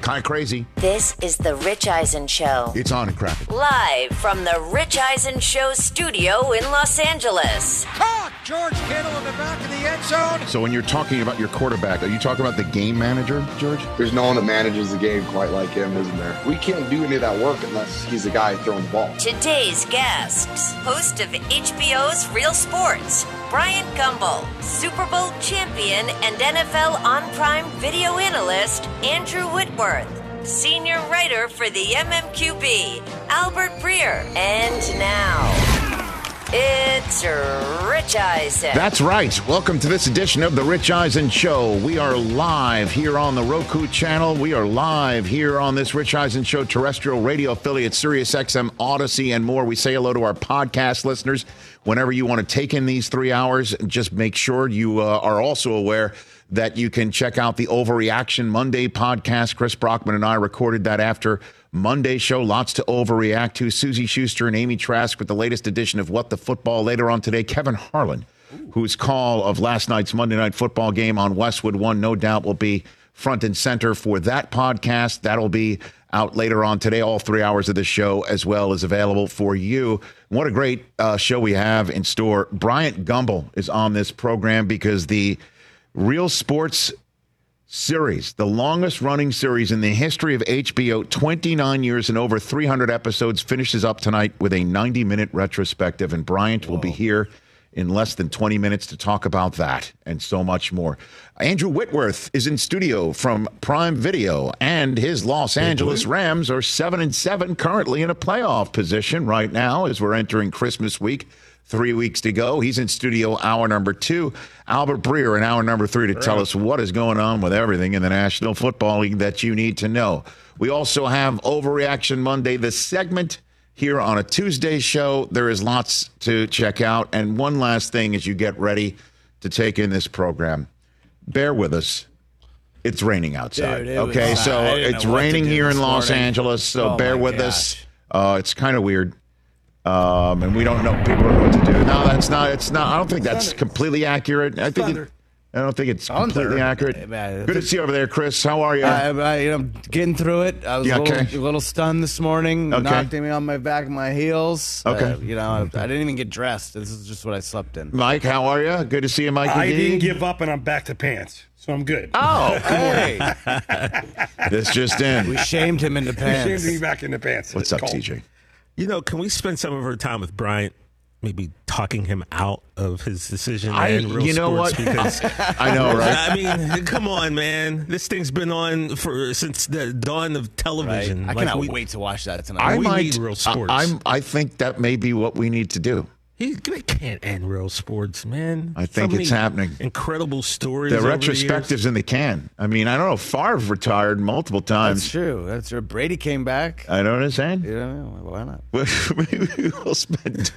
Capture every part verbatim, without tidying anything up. Kind of crazy. This is The Rich Eisen Show. It's on and crappy. Live from The Rich Eisen Show studio in Los Angeles. Caught George Kittle in the back of the end zone. So when you're talking about your quarterback, are you talking about the game manager, George? There's no one that manages the game quite like him, isn't there? We can't do any of that work unless he's the guy throwing the ball. Today's guests, host of H B O's Real Sports, Bryant Gumbel, Super Bowl champion and N F L on Prime video analyst, Andrew Whitworth, senior writer for the M M Q B, Albert Breer. And now, it's Rich Eisen. That's right. Welcome to this edition of The Rich Eisen Show. We are live here on the Roku channel. We are live here on this Rich Eisen Show terrestrial radio affiliate, SiriusXM, Odyssey, and more. We say hello to our podcast listeners. Whenever you want to take in these three hours, just make sure you uh, are also aware that you can check out the Overreaction Monday podcast. Chris Brockman and I recorded that after Monday's show. Lots to overreact to. Susie Schuster and Amy Trask with the latest edition of What the Football. Later on today, Kevin Harlan, whose call of last night's Monday Night Football game on Westwood One, no doubt will be front and center for that podcast. That'll be out later on today. All three hours of the show as well is available for you. What a great uh, show we have in store. Bryant Gumbel is on this program because the Real Sports series, the longest running series in the history of H B O, twenty-nine years and over three hundred episodes, finishes up tonight with a ninety minute retrospective. And Bryant Whoa. will be here in less than twenty minutes to talk about that and so much more. Andrew Whitworth is in studio from Prime Video, and his Los Angeles Rams are seven and seven, currently in a playoff position right now as we're entering Christmas week. Three weeks to go. He's in studio hour number two. Albert Breer in hour number three to tell us what is going on with everything in the National Football League that you need to know. We also have Overreaction Monday, the segment here on a Tuesday show. There is lots to check out. And one last thing as you get ready to take in this program, bear with us. It's raining outside. Dude, it okay, was, so it's raining here in Los Angeles, so oh bear with gosh. us. Uh, it's kind of weird. Um, and we don't know people don't know what to do. No, that's not. It's not. I don't think that's completely accurate. I think. It, I don't think it's completely accurate. Good to see you over there, Chris. How are you? I, I, I'm getting through it. I was yeah, a, little, okay. a little stunned this morning. Okay. Knocked me on my back and my heels. Okay. Uh, you know, I, I didn't even get dressed. This is just what I slept in. Mike, how are you? Good to see you, Mike. I indeed. didn't give up, and I'm back to pants. So I'm good. Oh, hey. This just in. We shamed him into pants. We shamed me back into pants. What's up, T J? You know, can we spend some of our time with Bryant, maybe talking him out of his decision? I, and real you know sports what? Because, I know, right? I mean, come on, man. This thing's been on for since the dawn of television. Right. I like, cannot we, wait to watch that tonight. I we might, need Real Sports. I, I'm, I think that may be what we need to do. He can't end Real Sports, man. I think so it's happening. Incredible stories. The retrospective's the in the can. I mean, I don't know. Favre retired multiple times. That's true. That's true. Brady came back. I know what I'm saying. You know, why not? We'll spend.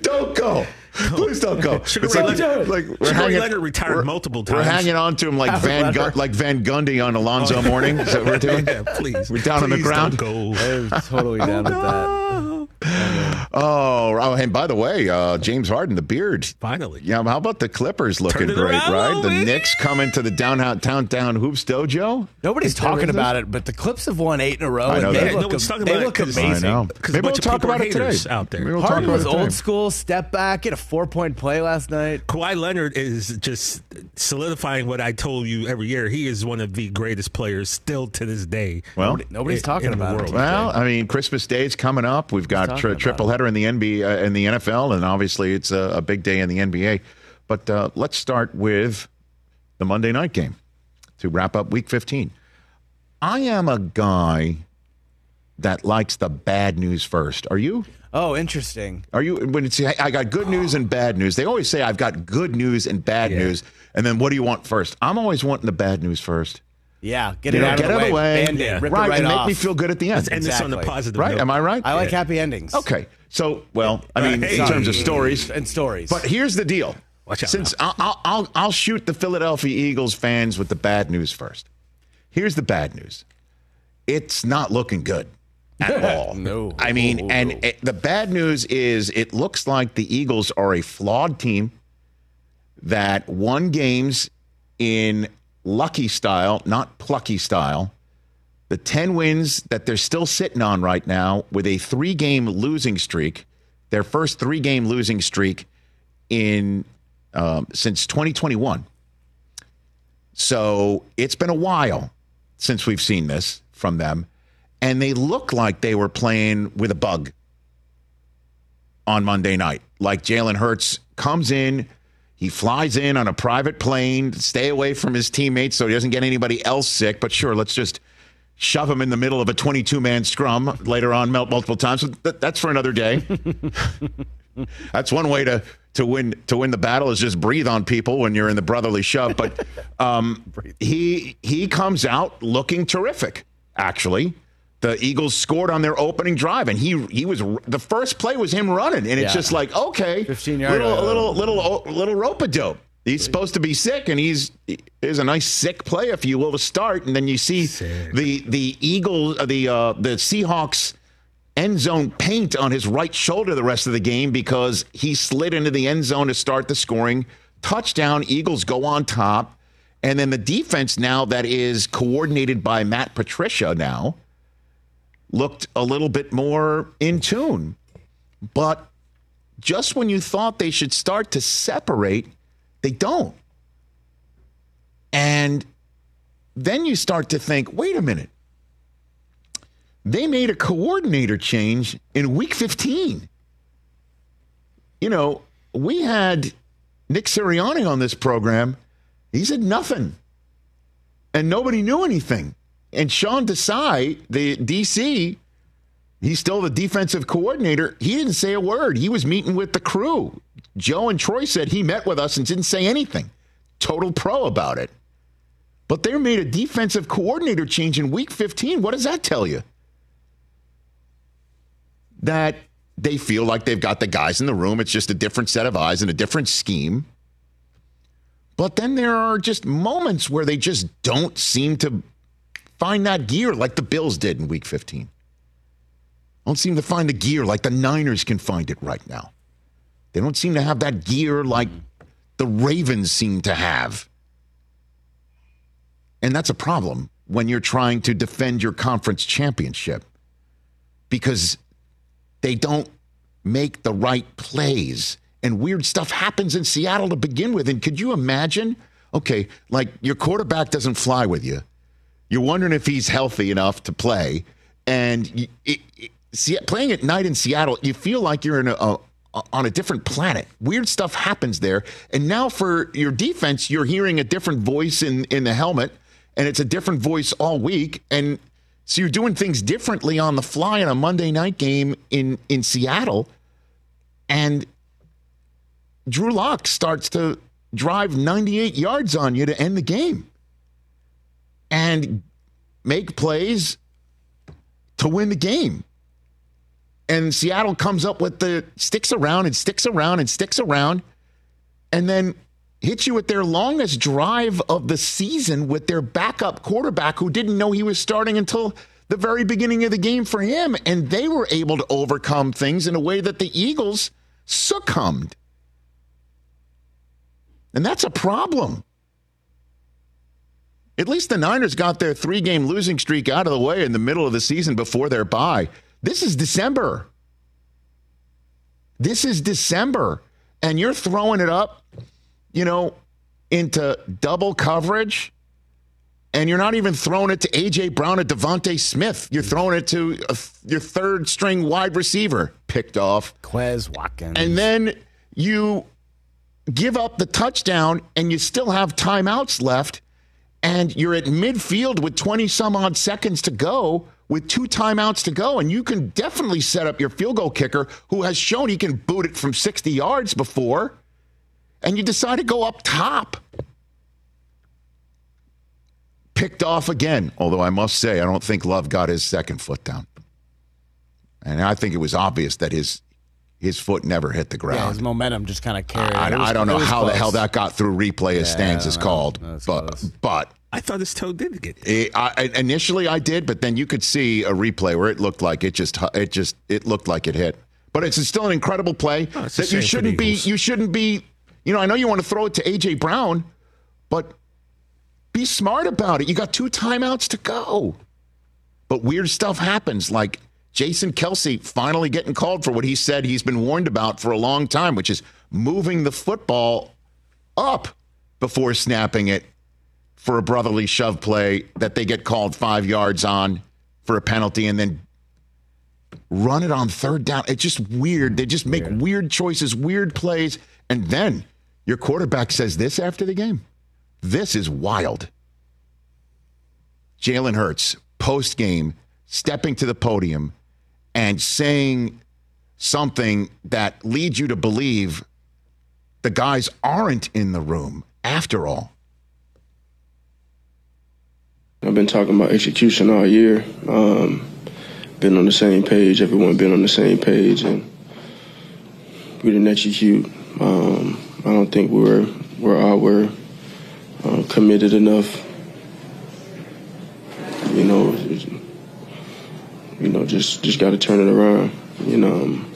Don't go. Please don't go. Sugar Ray like, Leonard, like Leonard retired we're, multiple times. We're hanging on to him like Van Gun, like Van Gundy on Alonzo oh. Mourning. Is that what we're doing? Yeah, please. We're down please on the ground. Don't go. I was totally down oh, with no. that. Yeah. Oh, oh, and by the way, uh, James Harden, the beard. Finally. Yeah, how about the Clippers looking great, around, right? The Knicks coming to the downtown down hoops dojo. Nobody's talking about it, but the Clips have won eight in a row. I know, and they, that. Look, no, ab- they look amazing. I know. Maybe we'll talk about it today. Out there. We'll Harden was old school, step back, hit a four-point play last night. Kawhi Leonard is just solidifying what I told you every year. He is one of the greatest players still to this day. Well, Nobody, nobody's talking about it. Well, I mean, Christmas Day is coming up. We've got tri- triple header in the N B A, uh, in the N F L, and obviously it's a, a big day in the N B A. But uh, let's start with the Monday night game to wrap up Week fifteen. I am a guy that likes the bad news first. Are you? Oh, interesting. Are you? When it's I got good news and bad news. They always say I've got good news and bad yeah. news, and then what do you want first? I'm always wanting the bad news first. Yeah, get it, know, out, get of the way. Get it out of the way. Yeah. Rip right, it right and off. Make me feel good at the end. Let's end exactly. this on the positive Right, note. Am I right? I like yeah. happy endings. Okay, so, well, I mean, right. in terms of stories. And stories. But here's the deal. Watch out. Since I'll, I'll, I'll, I'll shoot the Philadelphia Eagles fans with the bad news first. Here's the bad news. It's not looking good at all. No. I mean, oh, and no. it, the bad news is it looks like the Eagles are a flawed team that won games in – lucky style, not plucky style. The ten wins that they're still sitting on right now with a three-game losing streak, their first three-game losing streak in um, since twenty twenty-one. So it's been a while since we've seen this from them, and they look like they were playing with a bug on Monday night. Like Jalen Hurts comes in, he flies in on a private plane, stay away from his teammates so he doesn't get anybody else sick. But sure, let's just shove him in the middle of a twenty-two man scrum later on multiple times. That's for another day. That's one way to, to win to win the battle is just breathe on people when you're in the brotherly shove. But um, he he comes out looking terrific, actually. The Eagles scored on their opening drive, and he he was the first play was him running, and it's yeah. just like okay, fifteen yard little little little little rope-a-dope. He's supposed to be sick, and he's there's a nice sick play if you will to start, and then you see sick. the the Eagles the uh, the Seahawks end zone paint on his right shoulder the rest of the game because he slid into the end zone to start the scoring touchdown. Eagles go on top, and then the defense now that is coordinated by Matt Patricia now. Looked a little bit more in tune. But just when you thought they should start to separate, they don't. And then you start to think, wait a minute. They made a coordinator change in Week fifteen. You know, we had Nick Sirianni on this program. He said nothing. And nobody knew anything. And Sean Desai, the D C, he's still the defensive coordinator. He didn't say a word. He was meeting with the crew. Joe and Troy said he met with us and didn't say anything. Total pro about it. But they made a defensive coordinator change in Week fifteen. What does that tell you? That they feel like they've got the guys in the room. It's just a different set of eyes and a different scheme. But then there are just moments where they just don't seem to find that gear like the Bills did in Week fifteen. Don't seem to find the gear like the Niners can find it right now. They don't seem to have that gear like the Ravens seem to have. And that's a problem when you're trying to defend your conference championship because they don't make the right plays. And weird stuff happens in Seattle to begin with. And could you imagine? Okay, like your quarterback doesn't fly with you. You're wondering if he's healthy enough to play. And you, it, it, see, playing at night in Seattle, you feel like you're in a, a, on a different planet. Weird stuff happens there. And now for your defense, you're hearing a different voice in, in the helmet, and it's a different voice all week. And so you're doing things differently on the fly in a Monday night game in, in Seattle. And Drew Lock starts to drive ninety-eight yards on you to end the game. And make plays to win the game. And Seattle comes up with the sticks around and sticks around and sticks around and then hits you with their longest drive of the season with their backup quarterback who didn't know he was starting until the very beginning of the game for him, and they were able to overcome things in a way that the Eagles succumbed. And that's a problem. At least the Niners got their three-game losing streak out of the way in the middle of the season before their bye. This is December. This is December. And you're throwing it up, you know, into double coverage. And you're not even throwing it to A J. Brown or Devontae Smith. You're throwing it to a, your third-string wide receiver. Picked off. Quez Watkins. And then you give up the touchdown, and you still have timeouts left, and you're at midfield with twenty-some-odd seconds to go, with two timeouts to go, and you can definitely set up your field goal kicker, who has shown he can boot it from sixty yards before, and you decide to go up top. Picked off again, although I must say I don't think Love got his second foot down. And I think it was obvious that his his foot never hit the ground. Yeah, his momentum just kind of carried. I, was, I don't know how close. the hell that got through replay, as yeah, Stans is called. But close. but I thought his toe did get there. It, I, initially I did, but then you could see a replay where it looked like it just it just it looked like it hit. But it's still an incredible play oh, that you shouldn't be. You shouldn't be. You know, I know you want to throw it to A J. Brown, but be smart about it. You got two timeouts to go. But weird stuff happens, like Jason Kelce finally getting called for what he said he's been warned about for a long time, which is moving the football up before snapping it for a brotherly shove play that they get called five yards on for a penalty and then run it on third down. It's just weird. They just make weird, weird choices, weird plays. And then your quarterback says this after the game. This is wild. Jalen Hurts, post-game, stepping to the podium and saying something that leads you to believe the guys aren't in the room after all. I've been talking about execution all year. Um, been on the same page. Everyone been on the same page, and we didn't execute. Um, I don't think we were we're all were uh, committed enough. You know. You know, just, just got to turn it around. You know, um,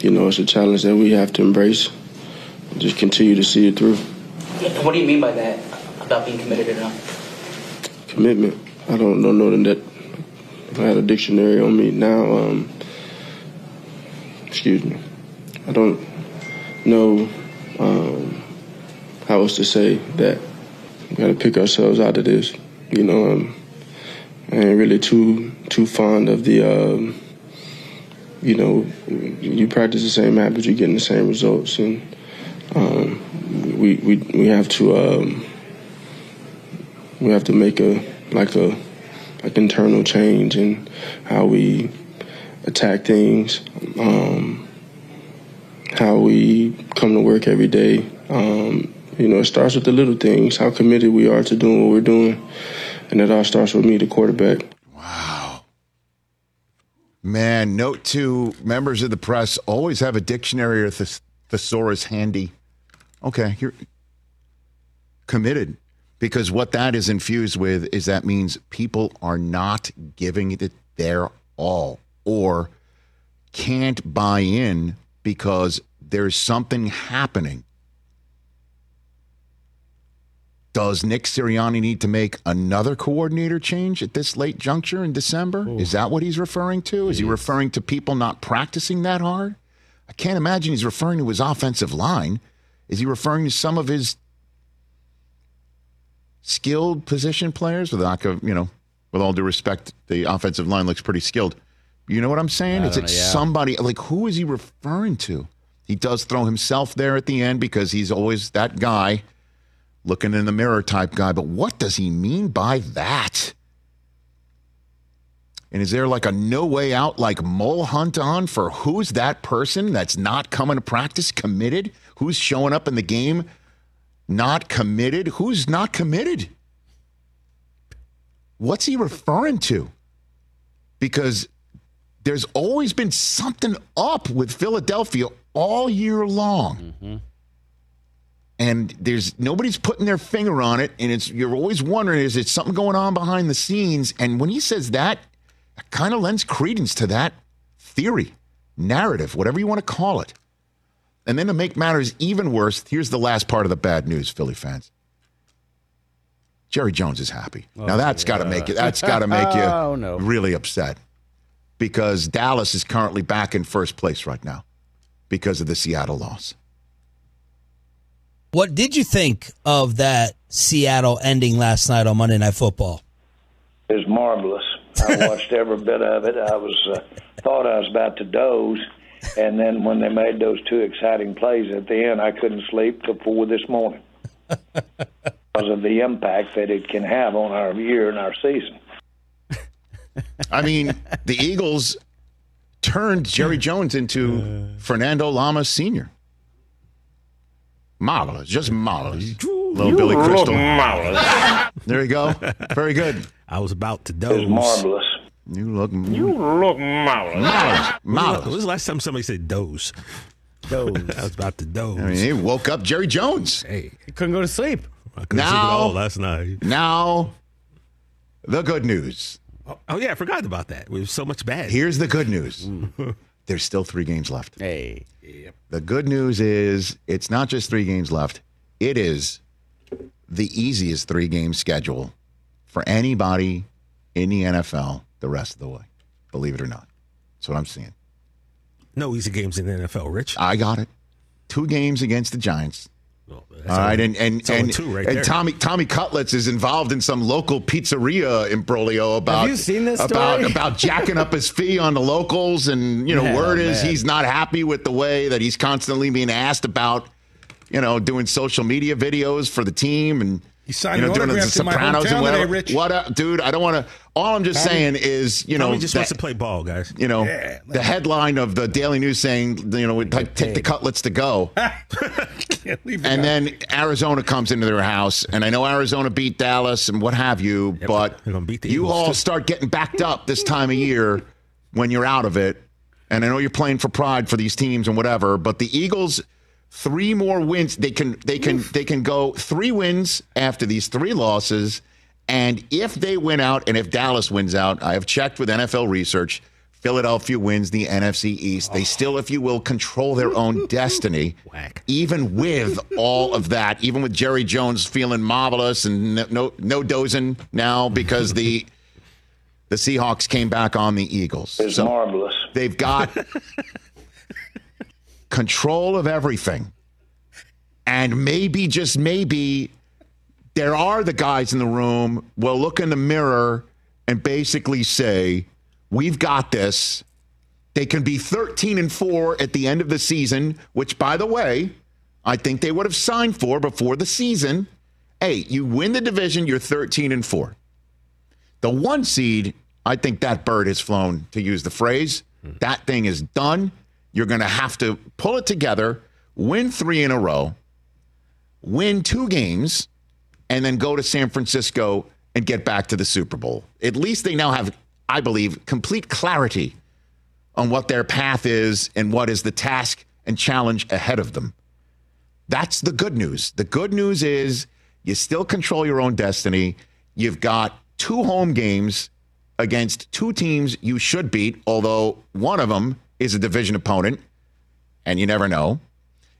you know, it's a challenge that we have to embrace. Just continue to see it through. What do you mean by that, about being committed enough? Commitment. I don't, don't know that. I had a dictionary on me now. Um, excuse me. I don't know um, how else to say that. We got to pick ourselves out of this. You know. Um, I ain't really too too fond of the, um, you know, you practice the same habits, you're getting the same results, and um, we we we have to um, we have to make a like a like internal change in how we attack things, um, how we come to work every day. Um, you know, it starts with the little things, how committed we are to doing what we're doing. And it all starts with me, the quarterback. Wow. Man, note to members of the press, always have a dictionary or thes- thesaurus handy. Okay, you're committed. Because what that is infused with is that means people are not giving it their all or can't buy in because there's something happening. Does Nick Sirianni need to make another coordinator change at this late juncture in December? Ooh. Is that what he's referring to? Is he referring to people not practicing that hard? I can't imagine he's referring to his offensive line. Is he referring to some of his skilled position players? With, you know, with all due respect, the offensive line looks pretty skilled. You know what I'm saying? Is it know, yeah. somebody, like, who is he referring to? He does throw himself there at the end because he's always that guy. Looking in the mirror type guy, but what does he mean by that? And is there like a no way out, like mole hunt on for who's that person that's not coming to practice committed? Who's showing up in the game not committed? Who's not committed? What's he referring to? Because there's always been something up with Philadelphia all year long. Mm-hmm. and there's nobody's putting their finger on it, and it's you're always wondering, is it something going on behind the scenes? And when he says that, it kind of lends credence to that theory, narrative, whatever you want to call it. And then to make matters even worse, here's the last part of the bad news, Philly fans. Jerry Jones is happy. Oh, now that's yeah. got to make you. That's got to make you oh, no. really upset, because Dallas is currently back in first place right now because of the Seattle loss. What did you think of that Seattle ending last night on Monday Night Football? It was marvelous. I watched every bit of it. I was uh, thought I was about to doze, and then when they made those two exciting plays at the end, I couldn't sleep till four this morning. Because of the impact that it can have on our year and our season. I mean, the Eagles turned Jerry Jones into Fernando Lamas Senior Marvelous, just marvelous. Little you Billy Crystal. Marvelous. There you go. Very good. I was about to doze. It was marvelous. You look marvelous. You look marvelous. Marvelous. Marvelous. When was the last time somebody said doze? Doze. I was about to doze. I mean, he woke up Jerry Jones. Hey, he couldn't go to sleep. I couldn't sleep at all last night. Now, the good news. Oh, oh yeah, I forgot about that. It was so much bad. Here's the good news. There's still three games left. Hey. Yep. The good news is it's not just three games left. It is the easiest three-game schedule for anybody in the N F L the rest of the way, believe it or not. That's what I'm seeing. No easy games in the N F L, Rich. I got it. Two games against the Giants. Well, all right, only, and and and, right and Tommy Tommy Cutlets is involved in some local pizzeria imbroglio about Have you seen this about story? about jacking up his fee on the locals, and you know yeah, word is man. he's not happy with the way that he's constantly being asked about, you know, doing social media videos for the team and he signed you know an doing the Sopranos and whatever. Today, what up, dude? I don't want to. All I'm just Tommy, saying is, you know, Tommy just that, wants to play ball, guys. You know, yeah, the headline of the Daily News saying, you know, we take paid. the Cutlets to go. And out. Then Arizona comes into their house, and I know Arizona beat Dallas and what have you, yeah, but beat you Eagles all too. start getting backed up this time of year when you're out of it. And I know you're playing for pride for these teams and whatever, but the Eagles, three more wins. They can they can Oof. they can go three wins after these three losses. And if they win out, and if Dallas wins out, I have checked with N F L research, Philadelphia wins the N F C East. They still, if you will, control their own destiny, Whack. even with all of that, even with Jerry Jones feeling marvelous and no no, no dozing now because the the Seahawks came back on the Eagles. It's so marvelous. They've got control of everything. And maybe, just maybe, there are the guys in the room will look in the mirror and basically say, we've got this. They can be thirteen and four at the end of the season, which, by the way, I think they would have signed for before the season. Hey, you win the division, you're thirteen and four. The one seed, I think that bird has flown, to use the phrase. Hmm. That thing is done. You're going to have to pull it together, win three in a row, win two games, and then go to San Francisco and get back to the Super Bowl. At least they now have, I believe, complete clarity on what their path is and what is the task and challenge ahead of them. That's the good news. The good news is you still control your own destiny. You've got two home games against two teams you should beat, although one of them is a division opponent, and you never know.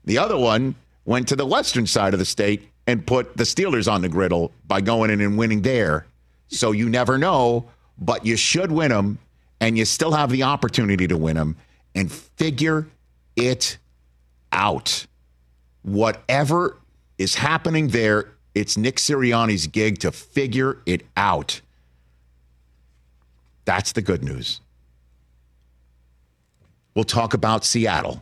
The other one went to the western side of the state and put the Steelers on the griddle by going in and winning there. So you never know, but you should win them, and you still have the opportunity to win them, and figure it out. Whatever is happening there, it's Nick Sirianni's gig to figure it out. That's the good news. We'll talk about Seattle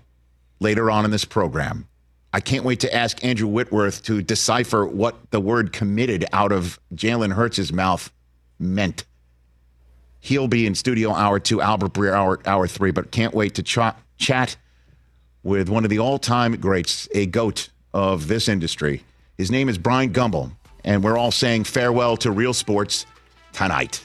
later on in this program. I can't wait to ask Andrew Whitworth to decipher what the word committed out of Jalen Hurts' mouth meant. He'll be in studio hour two, Albert Breer hour, hour three, but can't wait to ch- chat with one of the all-time greats, a GOAT of this industry. His name is Bryant Gumbel, and we're all saying farewell to Real Sports tonight.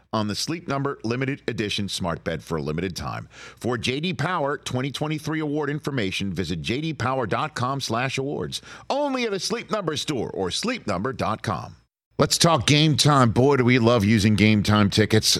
On the Sleep Number Limited Edition smart bed for a limited time. For J D Power twenty twenty-three award information, visit j d power dot com slash awards. Only at a Sleep Number store or sleep number dot com. Let's talk Game Time. Boy, do we love using Game Time tickets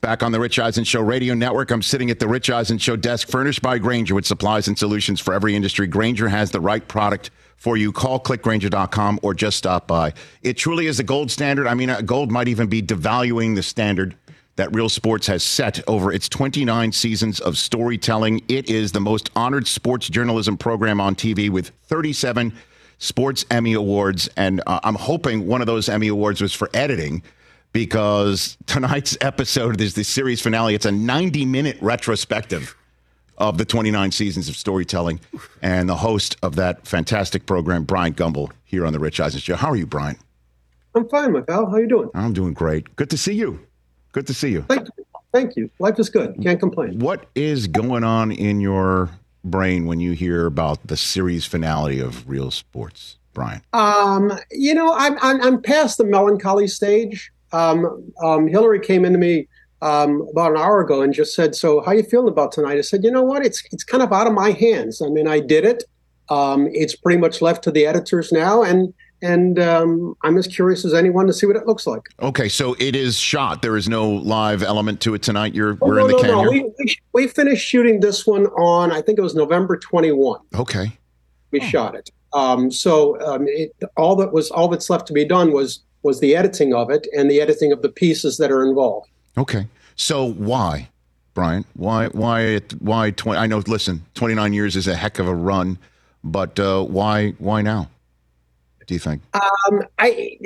Back on the Rich Eisen Show Radio Network, I'm sitting at the Rich Eisen Show desk, furnished by Grainger with supplies and solutions for every industry. Grainger has the right product for you. Call, click grainger dot com, or just stop by. It truly is the gold standard. I mean, gold might even be devaluing the standard that Real Sports has set over its twenty-nine seasons of storytelling. It is the most honored sports journalism program on T V with thirty-seven Sports Emmy Awards, and uh, I'm hoping one of those Emmy Awards was for editing, because tonight's episode is the series finale. It's a ninety-minute retrospective of the twenty-nine seasons of storytelling. And the host of that fantastic program, Bryant Gumbel, here on The Rich Eisen Show. How are you, Bryant? I'm fine, my pal. How are you doing? I'm doing great. Good to see you. Good to see you. Thank you. Thank you. Life is good. Can't complain. What is going on in your brain when you hear about the series finale of Real Sports, Bryant? Um, you know, I'm, I'm, I'm past the melancholy stage. Um, um, Hillary came into me um, about an hour ago and just said, "So, how are you feeling about tonight?" I said, "You know what? It's it's kind of out of my hands. I mean, I did it. Um, it's pretty much left to the editors now, and and um, I'm as curious as anyone to see what it looks like." Okay, so it is shot. There is no live element to it tonight. You're oh, we're no, in the no, can. No. We, we we finished shooting this one on, I think it was November twenty-first. Okay, we oh. shot it. Um, so um, it, all that was all that's left to be done was. was the editing of it and the editing of the pieces that are involved. Okay. So why, Bryant? Why, why, why, twenty, I know, listen, twenty-nine years is a heck of a run, but uh, why, why now, do you think? Um, I,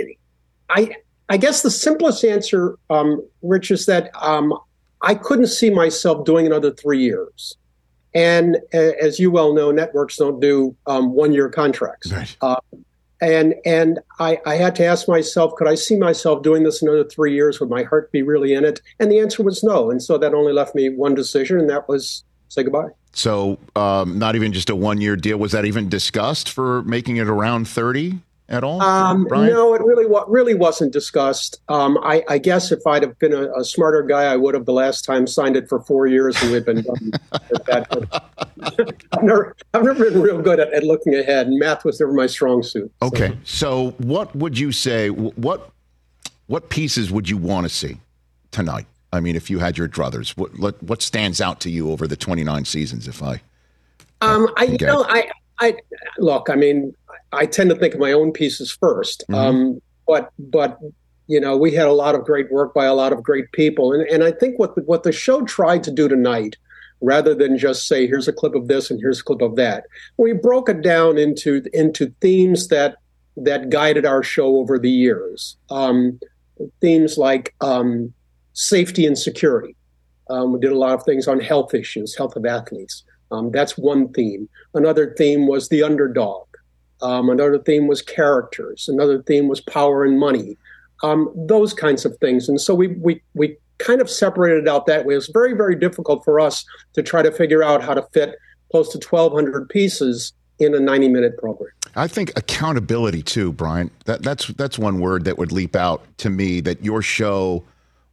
I, I guess the simplest answer, um, Rich, is that um, I couldn't see myself doing another three years. And a, as you well know, networks don't do um, one-year contracts. Right. Uh, And and I, I had to ask myself, could I see myself doing this another three years? Would my heart be really in it? And the answer was no. And so that only left me one decision, and that was say goodbye. So um, not even just a one-year deal. Was that even discussed for making it around thirty at all? Um, no, it really really wasn't discussed. Um, I, I guess if I'd have been a, a smarter guy, I would have the last time signed it for four years and we'd been done with that. I've, never, I've never been real good at, at looking ahead, and math was never my strong suit. So. Okay, so what would you say, what what pieces would you want to see tonight? I mean, if you had your druthers, what what stands out to you over the twenty-nine seasons, if I... Um, I, I you know, I, I... Look, I mean... I tend to think of my own pieces first, mm-hmm. um, but but you know we had a lot of great work by a lot of great people, and and I think what the, what the show tried to do tonight, rather than just say here's a clip of this and here's a clip of that, we broke it down into into themes that that guided our show over the years. Um, themes like um, safety and security, Um, we did a lot of things on health issues, health of athletes. Um, that's one theme. Another theme was the underdog. Um, another theme was characters. Another theme was power and money. Um, those kinds of things. And so we we we kind of separated it out that way. It was very, very difficult for us to try to figure out how to fit close to twelve hundred pieces in a ninety-minute program. I think accountability, too, Brian. That, that's that's one word that would leap out to me that your show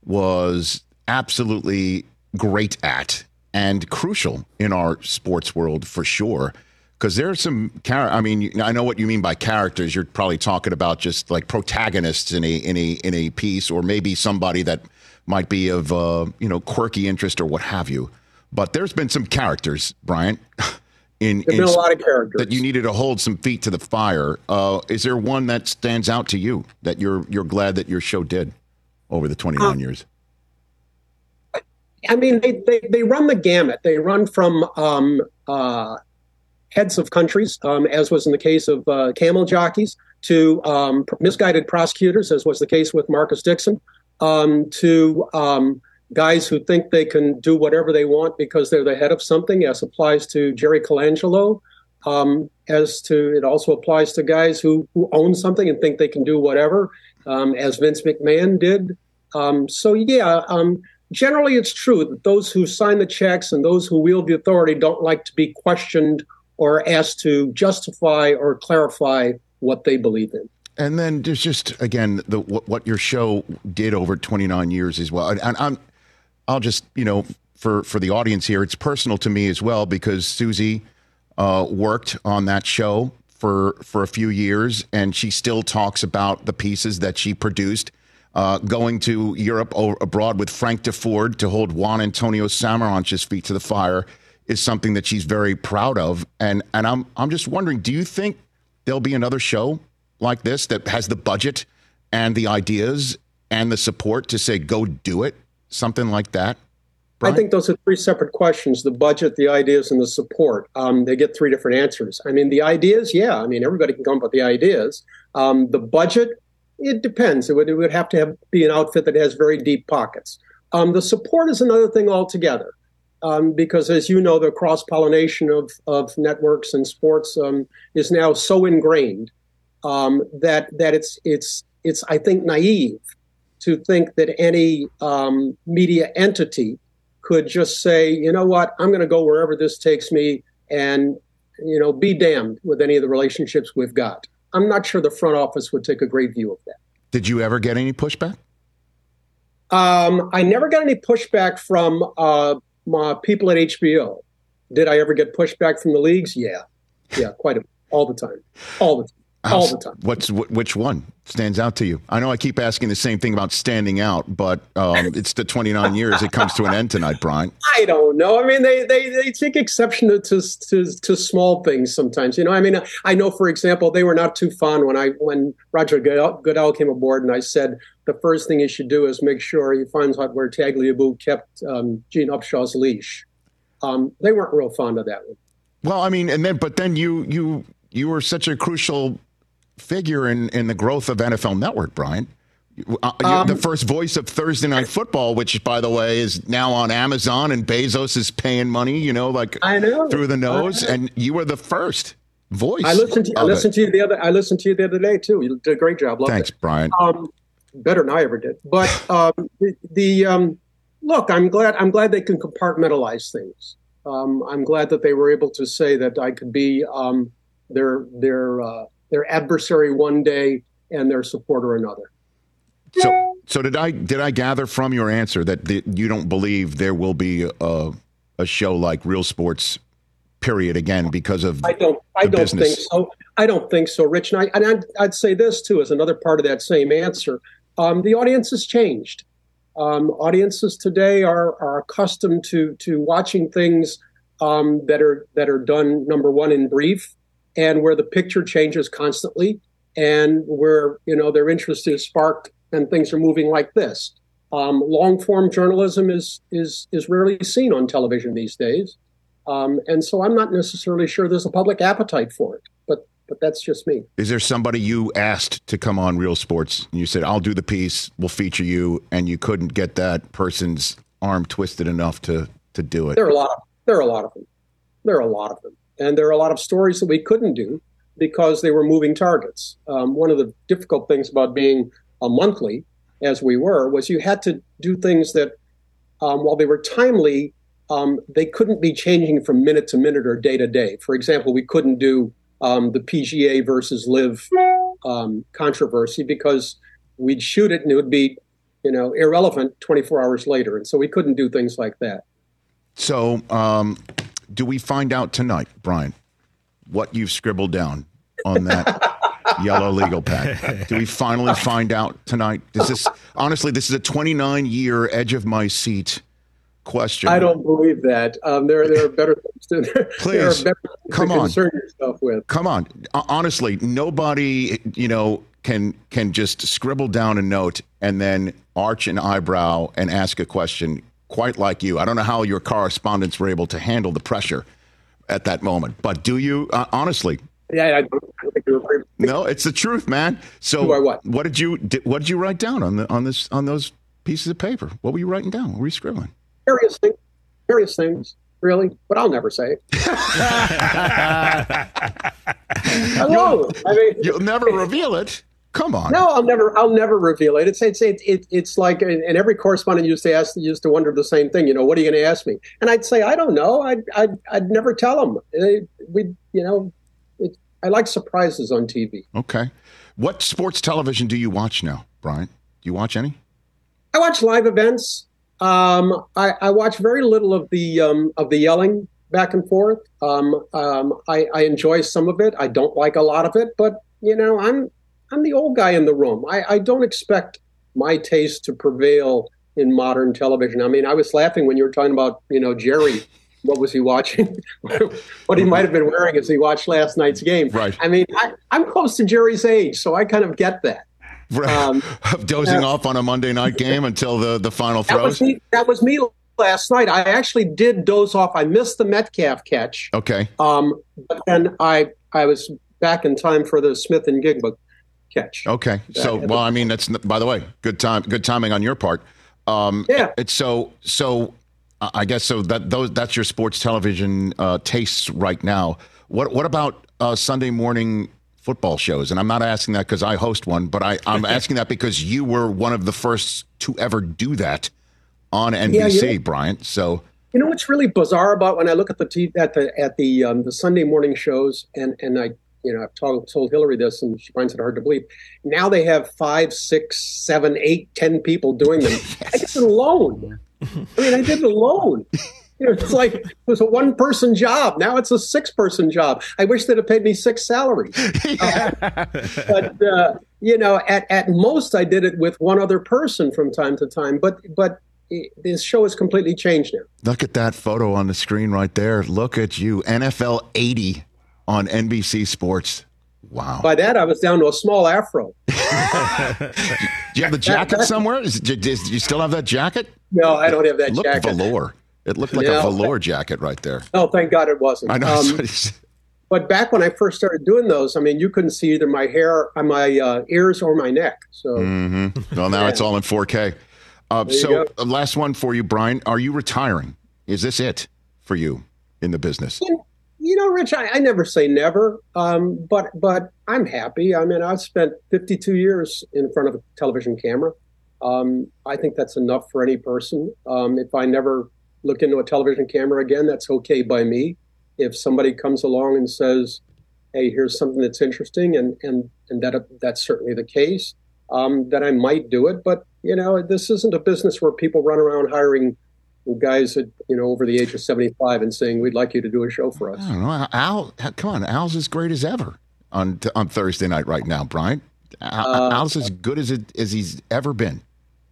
was absolutely great at and crucial in our sports world for sure. Because there are some characters. I mean, I know what you mean by characters. You're probably talking about just like protagonists in a in a in a piece, or maybe somebody that might be of uh, you know quirky interest or what have you. But there's been some characters, Bryant. In, there's in been a lot of characters that you needed to hold some feet to the fire. Uh, is there one that stands out to you that you're you're glad that your show did over the twenty-nine um, years? I mean, they, they they run the gamut. They run from. Um, uh, heads of countries, um, as was in the case of uh, camel jockeys, to um, misguided prosecutors, as was the case with Marcus Dixon, um, to um, guys who think they can do whatever they want because they're the head of something, as applies to Jerry Colangelo, um, as to it also applies to guys who, who own something and think they can do whatever, um, as Vince McMahon did. Um, so, yeah, um, generally it's true that those who sign the checks and those who wield the authority don't like to be questioned or asked to justify or clarify what they believe in. And then there's just, again, the, what, what your show did over twenty-nine years as well. And, and I'm, I'll just, you know, for, for the audience here, it's personal to me as well, because Susie uh, worked on that show for, for a few years, and she still talks about the pieces that she produced, uh, going to Europe or abroad with Frank DeFord to hold Juan Antonio Samaranch's feet to the fire is something that she's very proud of. And and I'm I'm just wondering, do you think there'll be another show like this that has the budget and the ideas and the support to say, go do it, something like that? Brian? I think those are three separate questions, the budget, the ideas, and the support. Um, they get three different answers. I mean, the ideas, yeah. I mean, everybody can come up with the ideas. Um, the budget, it depends. It would, it would have to have, be an outfit that has very deep pockets. Um, the support is another thing altogether. Um, because, as you know, the cross-pollination of, of networks and sports um, is now so ingrained um, that that it's it's it's I think naive to think that any um, media entity could just say, you know what, I'm going to go wherever this takes me, and you know, be damned with any of the relationships we've got. I'm not sure the front office would take a great view of that. Did you ever get any pushback? Um, I never got any pushback from. Uh, My people at H B O. Did I ever get pushback from the leagues? Yeah, yeah, quite a bit. all the time, all the time, all the time. What's which one stands out to you? I know I keep asking the same thing about standing out, but um, it's the twenty-nine years. It comes to an end tonight, Brian. I don't know. I mean, they they, they take exception to, to to small things sometimes. You know, I mean, I know, for example, they were not too fond when I when Roger Goodell came aboard, and I said, the first thing you should do is make sure he finds out where Tagliabue kept um, Gene Upshaw's leash. Um, they weren't real fond of that one. Well, I mean, and then but then you you you were such a crucial figure in, in the growth of N F L Network, Brian. Uh, um, the first voice of Thursday Night Football, which, by the way, is now on Amazon, and Bezos is paying money, you know, like I know, through the nose, and you were the first voice. I listened to I listened it. to you the other I listened to you the other day too. You did a great job. Loved Thanks, it. Brian. Um, Better than I ever did. But um, the, the um, look, I'm glad I'm glad they can compartmentalize things. Um, I'm glad that they were able to say that I could be um, their their uh, their adversary one day and their supporter another. So, so did I did I gather from your answer that the, you don't believe there will be a, a show like Real Sports, period, again, because of I don't I don't business. think so. I don't think so, Rich. And I and I'd, I'd say this too as another part of that same answer. Um, the audience has changed. Um, audiences today are, are accustomed to to watching things um, that are that are done, number one, in brief, and where the picture changes constantly, and where you know their interest is sparked and things are moving like this. Um, long form journalism is is is rarely seen on television these days, um, and so I'm not necessarily sure there's a public appetite for it, but. But that's just me. Is there somebody you asked to come on Real Sports and you said, I'll do the piece, we'll feature you, and you couldn't get that person's arm twisted enough to to do it. There are a lot of, there are a lot of them. There are a lot of them. And there are a lot of stories that we couldn't do because they were moving targets. Um, one of the difficult things about being a monthly, as we were, was you had to do things that, um, while they were timely, um, they couldn't be changing from minute to minute or day to day. For example, we couldn't do um, the P G A versus L I V um, controversy because we'd shoot it and it would be, you know, irrelevant twenty-four hours later. And so we couldn't do things like that. So um, do we find out tonight, Brian, what you've scribbled down on that yellow legal pad? Do we finally find out tonight? Is this honestly, this is a twenty-nine year edge of my seat question. I don't believe that. Um, there, there are better things to, Please, there are better things come to on. concern yourself with. Come on. Honestly, nobody, you know, can can just scribble down a note and then arch an eyebrow and ask a question quite like you. I don't know how your correspondents were able to handle the pressure at that moment, but do you uh, honestly? Yeah, I don't think you agree. No, it's the truth, man. So what? what did you did, what did you write down on the on this on those pieces of paper? What were you writing down? What were you scribbling? Various things, various things, really. But I'll never say it. Hello, I mean, you'll never reveal it. Come on. No, I'll never. I'll never reveal it. It's it's it, it, it's like, and every correspondent used to ask, used to wonder the same thing. You know, what are you going to ask me? And I'd say, I don't know. I'd I'd, I'd never tell them. They, we, you know, it, I like surprises on T V. Okay, what sports television do you watch now, Brian? Do you watch any? I watch live events. Um, I, I watch very little of the um, of the yelling back and forth. Um, um, I, I enjoy some of it. I don't like a lot of it, but you know, I'm. I'm the old guy in the room. I, I don't expect my taste to prevail in modern television. I mean, I was laughing when you were talking about, you know, Jerry. What was he watching? What he might have been wearing as he watched last night's game. Right. I mean, I, I'm close to Jerry's age, so I kind of get that. Right. Um, Dozing uh, off on a Monday night game until the, the final throws. That was me, that was me last night. I actually did doze off. I missed the Metcalf catch. Okay. Um, but then I I was back in time for the Smith and Gigba catch. Okay. So, well, I mean, that's, by the way, good time, good timing on your part. Um, yeah. It's so, so I guess, so that those, that's your sports television uh, tastes right now. What, what about uh, Sunday morning football shows? And I'm not asking that because I host one, but I, I'm asking that because you were one of the first to ever do that on N B C, yeah, yeah. Bryant. So, you know, what's really bizarre about when I look at the, t- at the, at the, um, the Sunday morning shows and, and I, you know, I've told, told Hillary this, and she finds it hard to believe. Now they have five, six, seven, eight, ten people doing them. I did it alone. I mean, I did it alone. You know, it's like it was a one-person job. Now it's a six-person job. I wish they'd have paid me six salaries. Yeah. Uh, but uh, you know, at at most, I did it with one other person from time to time. But but. This show has completely changed now. Look at that photo on the screen right there. Look at you, N F L eighty. On N B C Sports. Wow. By that, I was down to a small afro. Do you have the jacket somewhere? Is, do, do you still have that jacket? No, I don't have that it looked jacket. Velour. It looked like no, a velour jacket right there. Oh, thank God it wasn't. I know. Um, but back when I first started doing those, I mean, you couldn't see either my hair, or my uh, ears, or my neck. So. Mm-hmm. Well, now yeah. It's all in four K. Uh, so, uh, last one for you, Brian. Are you retiring? Is this it for you in the business? Yeah. You know, Rich, I, I never say never, um, but but I'm happy. I mean, I've spent fifty-two years in front of a television camera. Um, I think that's enough for any person. Um, if I never look into a television camera again, that's okay by me. If somebody comes along and says, hey, here's something that's interesting, and and, and that uh, that's certainly the case, um, then I might do it. But, you know, this isn't a business where people run around hiring guys at, you know, over the age of seventy-five and saying, we'd like you to do a show for us. I don't know. Al, come on. Al's as great as ever on on Thursday night right now, Brian. Al, uh, Al's as good as, it, as he's ever been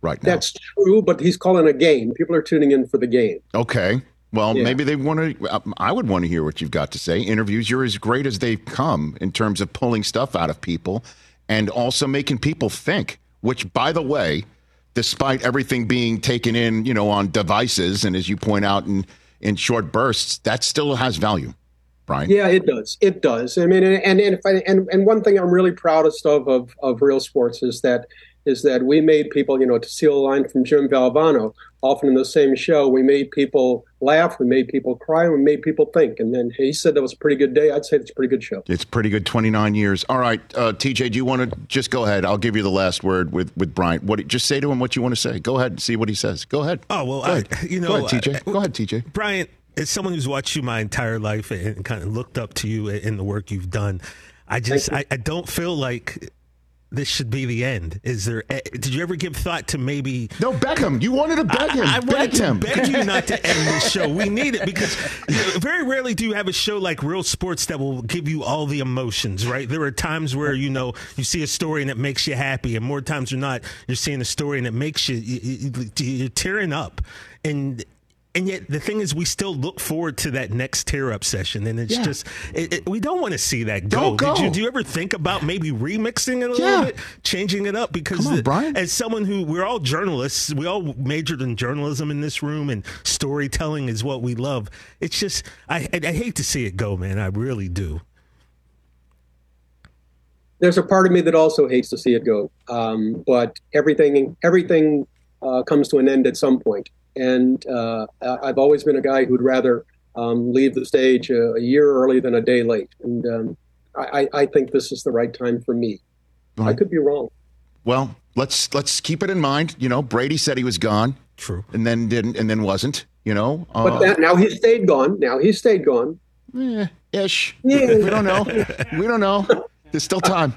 right now. That's true, but he's calling a game. People are tuning in for the game. Okay. Well, yeah. Maybe they want to – I would want to hear what you've got to say. Interviews, you're as great as they've come in terms of pulling stuff out of people and also making people think, which, by the way – despite everything being taken in, you know, on devices and as you point out in, in short bursts, that still has value. Brian? Yeah, it does. It does. I mean, and and if I, and and one thing I'm really proudest of, of of Real Sports is that is that we made people, you know, to steal a line from Jim Valvano, often in the same show, we made people laugh, we made people cry, we made people think. And then he said that was a pretty good day. I'd say it's a pretty good show. It's pretty good, twenty-nine years. All right, uh, T J, do you want to just go ahead? I'll give you the last word with, with Bryant. What, just say to him what you want to say. Go ahead and see what he says. Go ahead. Oh, well, I, you know. Go ahead, T J. Go ahead, T J. Bryant, as someone who's watched you my entire life and kind of looked up to you in the work you've done, I just, I, I don't feel like this should be the end. Is there? Did you ever give thought to maybe? No, Beckham. You wanted to beg him. I, I wanted to beg you not to end this show. We need it because very rarely do you have a show like Real Sports that will give you all the emotions, right? There are times where, you know, you see a story and it makes you happy, and more times than not, you're seeing a story and it makes you, you, you you're tearing up. And And yet the thing is, we still look forward to that next tear-up session, and it's yeah. just it, it, we don't want to see that go. go. Did you, do you ever think about maybe remixing it a yeah. little bit, changing it up? Because on, the, as someone who, we're all journalists, we all majored in journalism in this room, and storytelling is what we love. It's just I, I, I hate to see it go, man. I really do. There's a part of me that also hates to see it go, um, but everything everything uh, comes to an end at some point. And uh, I've always been a guy who'd rather um, leave the stage a, a year early than a day late. And um, I, I think this is the right time for me. Right. I could be wrong. Well, let's let's keep it in mind. You know, Brady said he was gone. True. And then didn't, and then wasn't, you know. Uh, but that, now he stayed gone. Now he stayed gone. Eh, ish. Yeah. We don't know. We don't know. There's still time.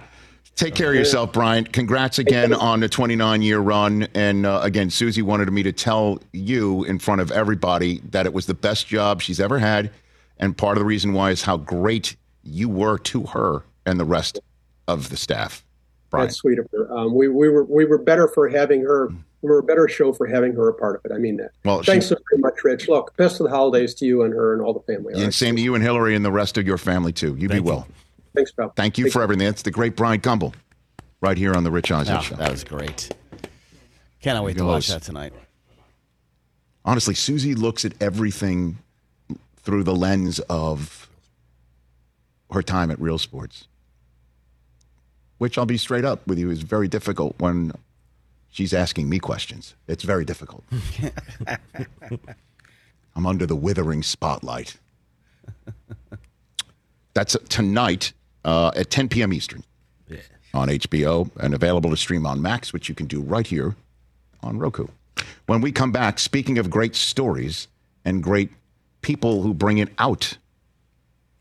Take care of yourself, Bryant. Congrats again on the twenty-nine-year run. And uh, again, Susie wanted me to tell you in front of everybody that it was the best job she's ever had. And part of the reason why is how great you were to her and the rest of the staff. Bryant. That's sweet of her. Um, we, we were we were better for having her. We were a better show for having her a part of it. I mean that. Well, thanks she, so very much, Rich. Look, best of the holidays to you and her and all the family. And right? Same to you and Hillary and the rest of your family, too. You be well. You. Thanks, pal. Thank you Thank for you. everything. That's the great Bryant Gumbel right here on the Rich Eisen oh, Show. That was great. Cannot wait to watch that tonight. Honestly, Susie looks at everything through the lens of her time at Real Sports, which I'll be straight up with you is very difficult when she's asking me questions. It's very difficult. I'm under the withering spotlight. That's tonight uh, at ten p.m. Eastern yeah. on H B O and available to stream on Max, which you can do right here on Roku. When we come back, speaking of great stories and great people who bring it out,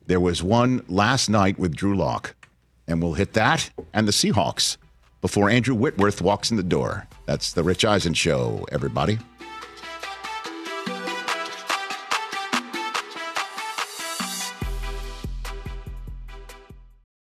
there was one last night with Drew Lock, and we'll hit that and the Seahawks before Andrew Whitworth walks in the door. That's the Rich Eisen Show, everybody.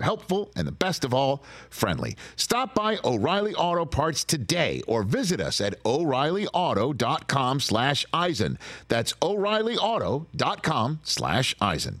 helpful, and the best of all, friendly. Stop by O'Reilly Auto Parts today or visit us at O'Reilly Auto dot com slash Eisen. That's O'Reilly Auto dot com slash Eisen.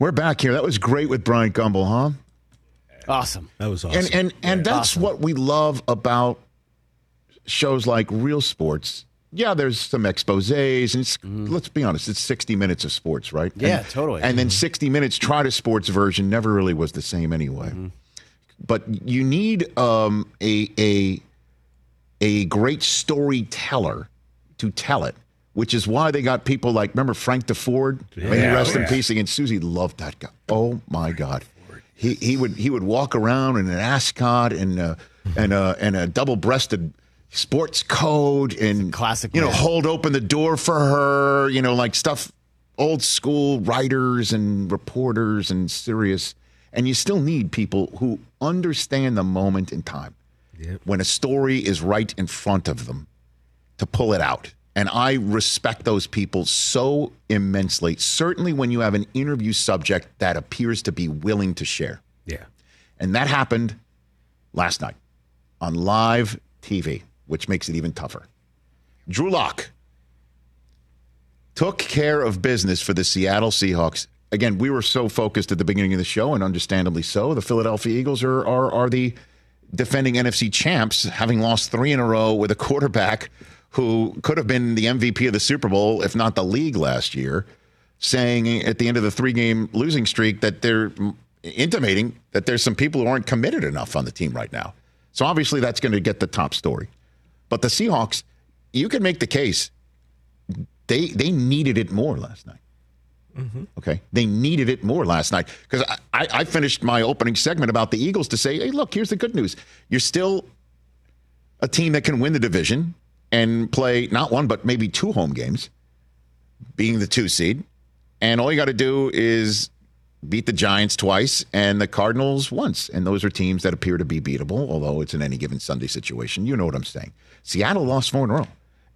We're back here. That was great with Bryant Gumbel, huh? Awesome. That was awesome. And and, and yeah, that's awesome. What we love about shows like Real Sports. Yeah, there's some exposés, and it's, mm. let's be honest, it's sixty minutes of sports, right? Yeah, and, totally. And mm. then sixty minutes, try to sports version, never really was the same anyway. Mm. But you need um, a a a great storyteller to tell it, which is why they got people like, remember Frank DeFord? Yeah. May he rest oh, yeah. in peace. And Susie loved that guy. Oh, my God. He he would he would walk around in an ascot and uh, and uh, and a double-breasted sports coat and classic, you know, man. Hold open the door for her, you know, like stuff, old school writers and reporters and serious. And you still need people who understand the moment in time yep. when a story is right in front of them to pull it out. And I respect those people so immensely, certainly when you have an interview subject that appears to be willing to share. Yeah. And that happened last night on live T V. Which makes it even tougher. Drew Lock took care of business for the Seattle Seahawks. Again, we were so focused at the beginning of the show, and understandably so. The Philadelphia Eagles are are, are the defending N F C champs, having lost three in a row with a quarterback who could have been the M V P of the Super Bowl, if not the league last year, saying at the end of the three-game losing streak that they're intimating that there's some people who aren't committed enough on the team right now. So obviously that's going to get the top story. But the Seahawks, you can make the case, they they needed it more last night. Mm-hmm. Okay? They needed it more last night. Because I, I, I finished my opening segment about the Eagles to say, hey, look, here's the good news. You're still a team that can win the division and play not one but maybe two home games, being the two seed. And all you got to do is beat the Giants twice and the Cardinals once. And those are teams that appear to be beatable, although it's in any given Sunday situation. You know what I'm saying. Seattle lost four in a row.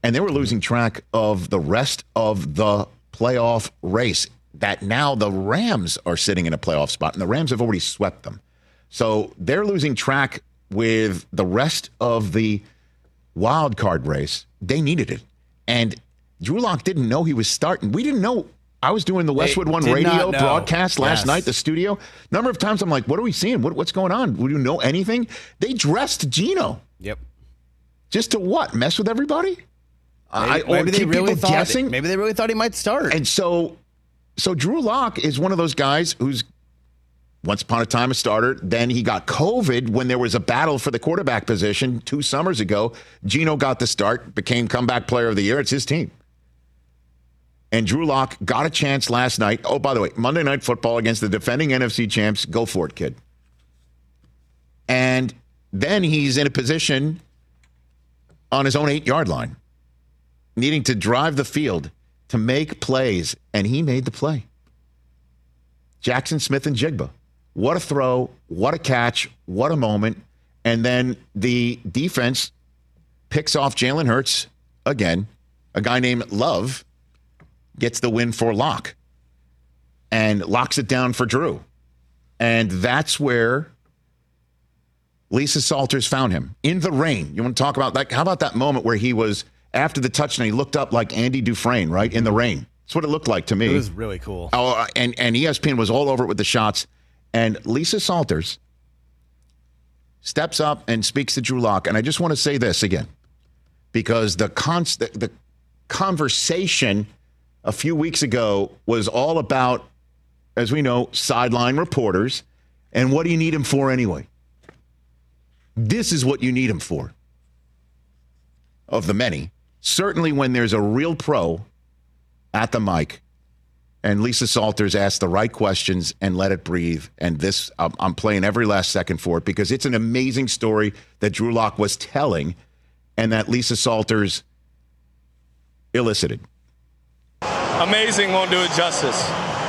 And they were losing track of the rest of the playoff race that now the Rams are sitting in a playoff spot. And the Rams have already swept them. So they're losing track with the rest of the wild card race. They needed it. And Drew Lock didn't know he was starting. We didn't know. I was doing the Westwood One radio broadcast last yes. night, the studio. Number of times I'm like, what are we seeing? What, what's going on? Do you know anything? They dressed Geno. Yep. Just to what? Mess with everybody? Maybe, I, or maybe they really thought guessing? Maybe they really thought he might start. And so so Drew Lock is one of those guys who's once upon a time a starter. Then he got COVID when there was a battle for the quarterback position two summers ago. Geno got the start, became comeback player of the year. It's his team. And Drew Lock got a chance last night. Oh, by the way, Monday Night Football against the defending N F C champs. Go for it, kid. And then he's in a position on his own eight-yard line, needing to drive the field to make plays, and he made the play. Jackson Smith and Jigba. What a throw, what a catch, what a moment. And then the defense picks off Jalen Hurts again, a guy named Love, gets the win for Lock and locks it down for Drew. And that's where Lisa Salters found him, in the rain. You want to talk about that? How about that moment where he was, after the touchdown, he looked up like Andy Dufresne, right, in the rain. That's what it looked like to me. It was really cool. Oh, and, and E S P N was all over it with the shots. And Lisa Salters steps up and speaks to Drew Lock. And I just want to say this again, because the const- the, the conversation a few weeks ago was all about, as we know, sideline reporters and what do you need him for anyway? This is what you need him for, of the many. Certainly when there's a real pro at the mic, and Lisa Salters asked the right questions and let it breathe. And this, I'm, I'm playing every last second for it because it's an amazing story that Drew Lock was telling and that Lisa Salters elicited. Amazing won't do it justice.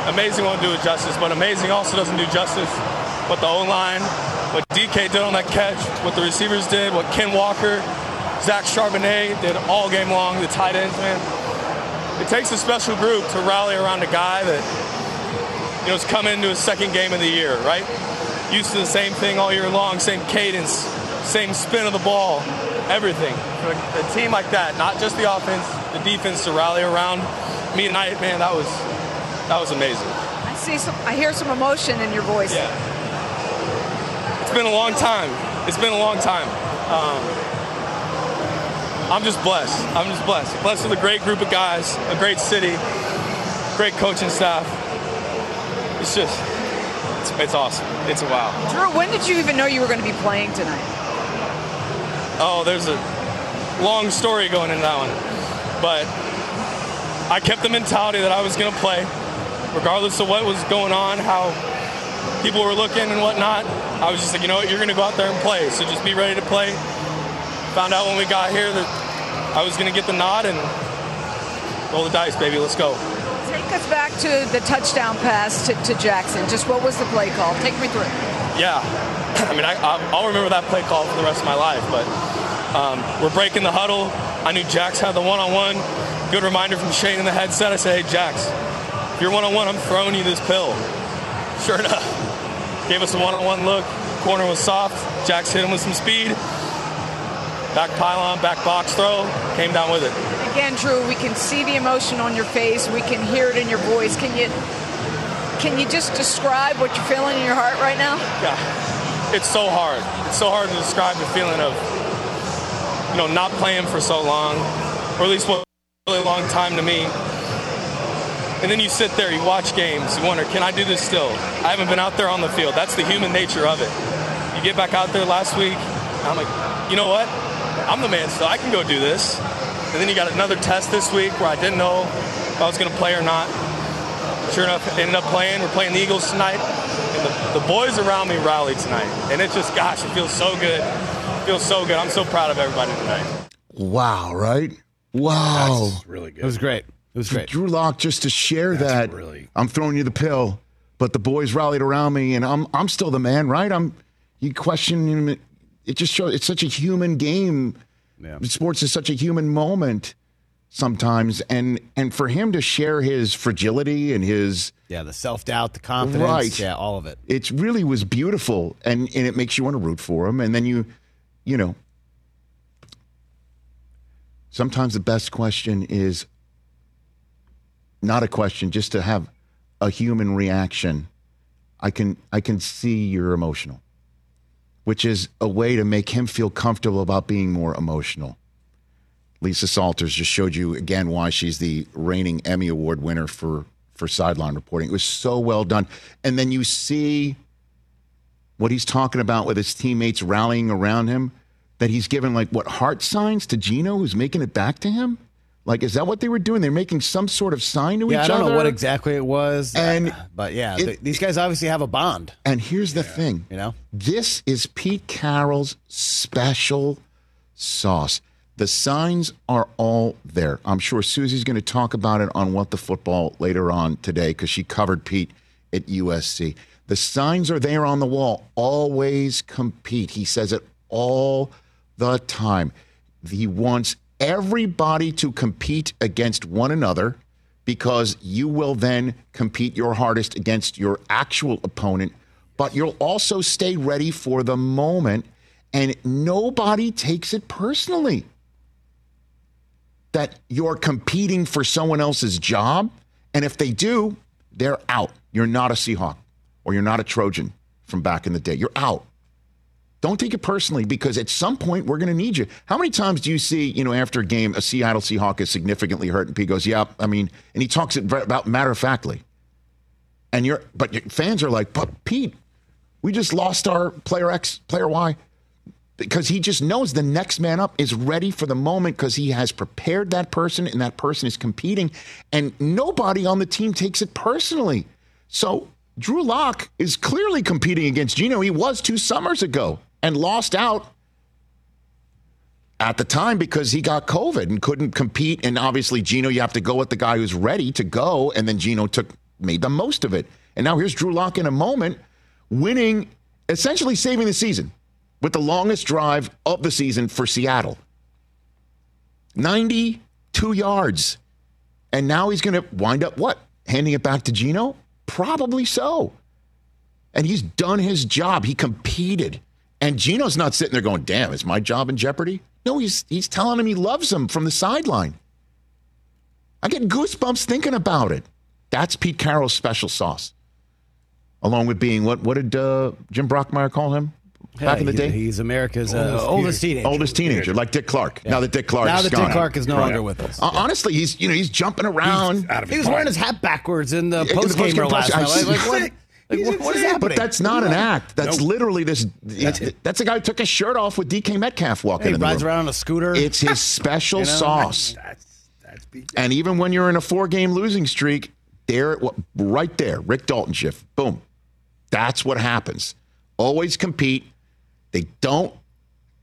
Amazing won't do it justice, but amazing also doesn't do justice what the O-line, what D K did on that catch, what the receivers did, what Ken Walker, Zach Charbonnet did all game long, the tight ends, man. It takes a special group to rally around a guy that, you know, has come into his second game of the year, right? Used to the same thing all year long, same cadence, same spin of the ball, everything. For a team like that, not just the offense, the defense to rally around. Me and I, man, that was that was amazing. I see some. I hear some emotion in your voice. Yeah. it's been a long time. It's been a long time. Um, I'm just blessed. I'm just blessed. Blessed with a great group of guys, a great city, great coaching staff. It's just, it's, it's awesome. It's a wow. Drew, when did you even know you were going to be playing tonight? Oh, there's a long story going in that one. But I kept the mentality that I was going to play, regardless of what was going on, how people were looking and whatnot. I was just like, you know what, you're going to go out there and play, so just be ready to play. Found out when we got here that I was going to get the nod, and roll the dice, baby, let's go. Take us back to the touchdown pass to, to Jackson. Just what was the play call? Take me through it. Yeah, I mean, I, I'll remember that play call for the rest of my life, but um, we're breaking the huddle. I knew Jax had the one-on-one. Good reminder from Shane in the headset. I said, hey, Jax, if you're one-on-one, I'm throwing you this pill. Sure enough, gave us a one-on-one look. Corner was soft. Jax hit him with some speed. Back pylon, back box throw, came down with it. Again, Drew, we can see the emotion on your face. We can hear it in your voice. Can you can you just describe what you're feeling in your heart right now? Yeah, it's so hard. It's so hard to describe the feeling of, you know, not playing for so long, or at least what a really long time to me. And then you sit there, you watch games, you wonder, can I do this still? I haven't been out there on the field. That's the human nature of it. You get back out there last week, and I'm like, you know what? I'm the man, so I can go do this. And then you got another test this week where I didn't know if I was going to play or not. Sure enough, ended up playing. We're playing the Eagles tonight. And the, the boys around me rallied tonight. And it just, gosh, it feels so good. It feels so good. I'm so proud of everybody tonight. Wow, right? Wow. That's really good. It was great. It was great. Drew Lock, just to share That's that, really... I'm throwing you the pill, but the boys rallied around me, and I'm I'm still the man, right? I'm. You question him. It just shows it's such a human game. Yeah. Sports is such a human moment sometimes, and and for him to share his fragility and his yeah, the self doubt, the confidence, right, yeah, all of it. It really was beautiful, and and it makes you want to root for him. And then you, you know, sometimes the best question is not a question, just to have a human reaction. I can I can see you're emotional, which is a way to make him feel comfortable about being more emotional. Lisa Salters just showed you again why she's the reigning Emmy Award winner for, for sideline reporting. It was so well done. And then you see what he's talking about with his teammates rallying around him, that he's given, like, what, heart signs to Geno, who's making it back to him? Like, is that what they were doing? They're making some sort of sign to yeah, each other? I don't other? know what exactly it was. And but, yeah, it, th- these guys obviously have a bond. And here's the yeah. thing. You know, this is Pete Carroll's special sauce. The signs are all there. I'm sure Susie's going to talk about it on What the Football later on today, because she covered Pete at U S C. The signs are there on the wall. Always compete. He says it all the time. He wants everybody to compete against one another, because you will then compete your hardest against your actual opponent, but you'll also stay ready for the moment, and nobody takes it personally that you're competing for someone else's job, and if they do, they're out. You're not a Seahawk, or you're not a Trojan from back in the day. You're out. Don't take it personally, because at some point we're going to need you. How many times do you see, you know, after a game, a Seattle Seahawk is significantly hurt, and Pete goes, yeah, I mean, and he talks about matter-of-factly. And you're, but your fans are like, but Pete, we just lost our player X, player Y, because he just knows the next man up is ready for the moment, because he has prepared that person, and that person is competing, and nobody on the team takes it personally. So Drew Lock is clearly competing against Geno. He was two summers ago, and lost out at the time because he got COVID and couldn't compete. And obviously, Geno, you have to go with the guy who's ready to go. And then Geno took made the most of it. And now here's Drew Lock in a moment, winning, essentially saving the season with the longest drive of the season for Seattle. ninety-two yards. And now he's going to wind up, what, handing it back to Geno? Probably so. And he's done his job. He competed. And Geno's not sitting there going, damn, is my job in jeopardy? No, he's he's telling him he loves him from the sideline. I get goosebumps thinking about it. That's Pete Carroll's special sauce. Along with being, what, what did uh, Jim Brockmire call him? back yeah, in the day? He's America's oldest, uh, oldest teenager. Oldest teenager, like Dick Clark. Yeah. Now that Dick Clark's Now that Dick Clark is no right. longer with us. Uh, yeah. Honestly, he's you know he's jumping around. He's out of he was mind. Wearing his hat backwards in the yeah, postgame last night. Like, like, what, like, what, what is happening? But that's not an act. That's nope. literally this. Yeah. That's a guy who took his shirt off with D K Metcalf walking yeah, he in the rides room. Around on a scooter. It's his special you know? sauce. That's, that's and even when you're in a four-game losing streak, there, right there, Rick Dalton shift. Boom. That's what happens. Always compete. They don't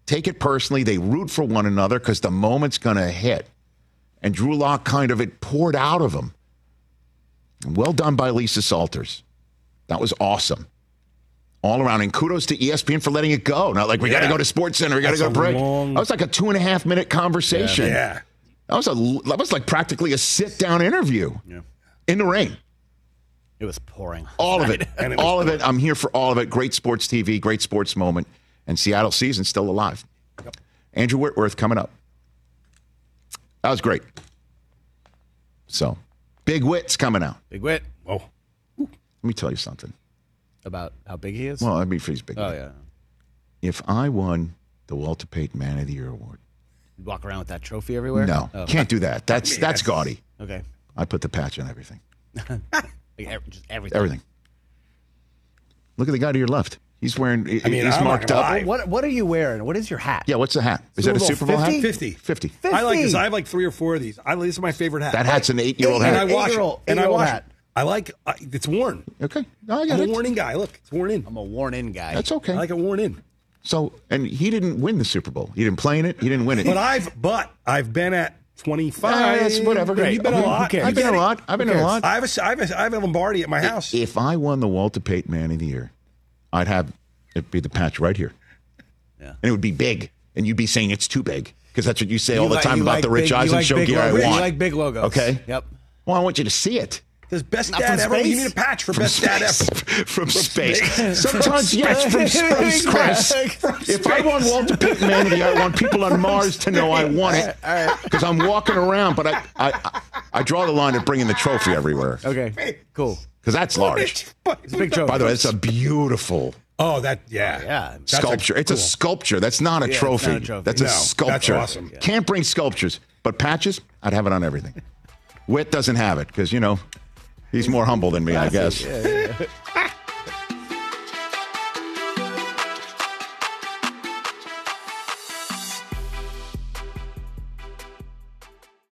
take it personally. They root for one another because the moment's going to hit. And Drew Lock kind of it poured out of him. Well done by Lisa Salters. That was awesome. All around. And kudos to E S P N for letting it go. Not like, we yeah. got to go to SportsCenter. We got to go break. Long... That was like a two and a half minute conversation. Yeah. yeah. That, was a, that was like practically a sit down interview yeah. in the rain. It was pouring. All of it. and it all pouring. of it. I'm here for all of it. Great sports T V, great sports moment. And Seattle season still alive. Yep. Andrew Whitworth coming up. That was great. So, Big Whit's coming out. Big Whit. Oh. Let me tell you something. About how big he is? Well, I mean, he's big. Oh, yeah. If I won the Walter Payton Man of the Year Award. You'd walk around with that trophy everywhere? No. Oh. Can't do that. That's, I mean, that's that's gaudy. Okay. I put the patch on everything. Like, just everything. Everything. Look at the guy to your left. He's wearing. I mean, he's I'm marked up. Well, what What are you wearing? What is your hat? Yeah, what's the hat? Is Super that Bowl a Super Bowl fifty? Hat? Fifty. Fifty. Fifty. I like this. I have like three or four of these. I this is my favorite hat. That hat's an eight-year-old hat. And I wash it. And I wash it. I like. I, it's worn. Okay. No, I got I'm it. A worn-in guy. Look, it's worn in. I'm a worn-in guy. That's okay. I like a worn-in. So, and he didn't win the Super Bowl. He didn't play in it. He didn't win it. But I've but I've been at. twenty-five. That's whatever. Great. You've been I mean, a lot. I've been a lot. I've been a lot. I have a, I have a, I have a Lombardi at my house. If, if I won the Walter Payton Man of the Year, I'd have it'd be the patch right here. Yeah. And it would be big. And you'd be saying it's too big. Because that's what you say you all like, the time about like the Rich big, Eisen like show gear logo. I want. You like big logos. Okay. Yep. Well, I want you to see it. Does best Not dad ever? Space? You need a patch for from best space. Dad ever. From space. Sometimes, yes, from space, Chris. If I want Walter Payton Man of the Year, I want people on Mars to know I want it. Because I'm walking around, but I, I, I draw the line at bringing the trophy everywhere. Okay, cool. Because that's large. It's a big trophy. By the way, it's a beautiful... Oh, that, yeah. yeah. Sculpture. A, it's cool. a sculpture. That's not a, yeah, trophy. Not a trophy. That's no, a sculpture. That's awesome. Yeah. Can't bring sculptures, but patches, I'd have it on everything. Whit doesn't have it because, you know... He's more humble than me, I guess. Yeah, yeah, yeah.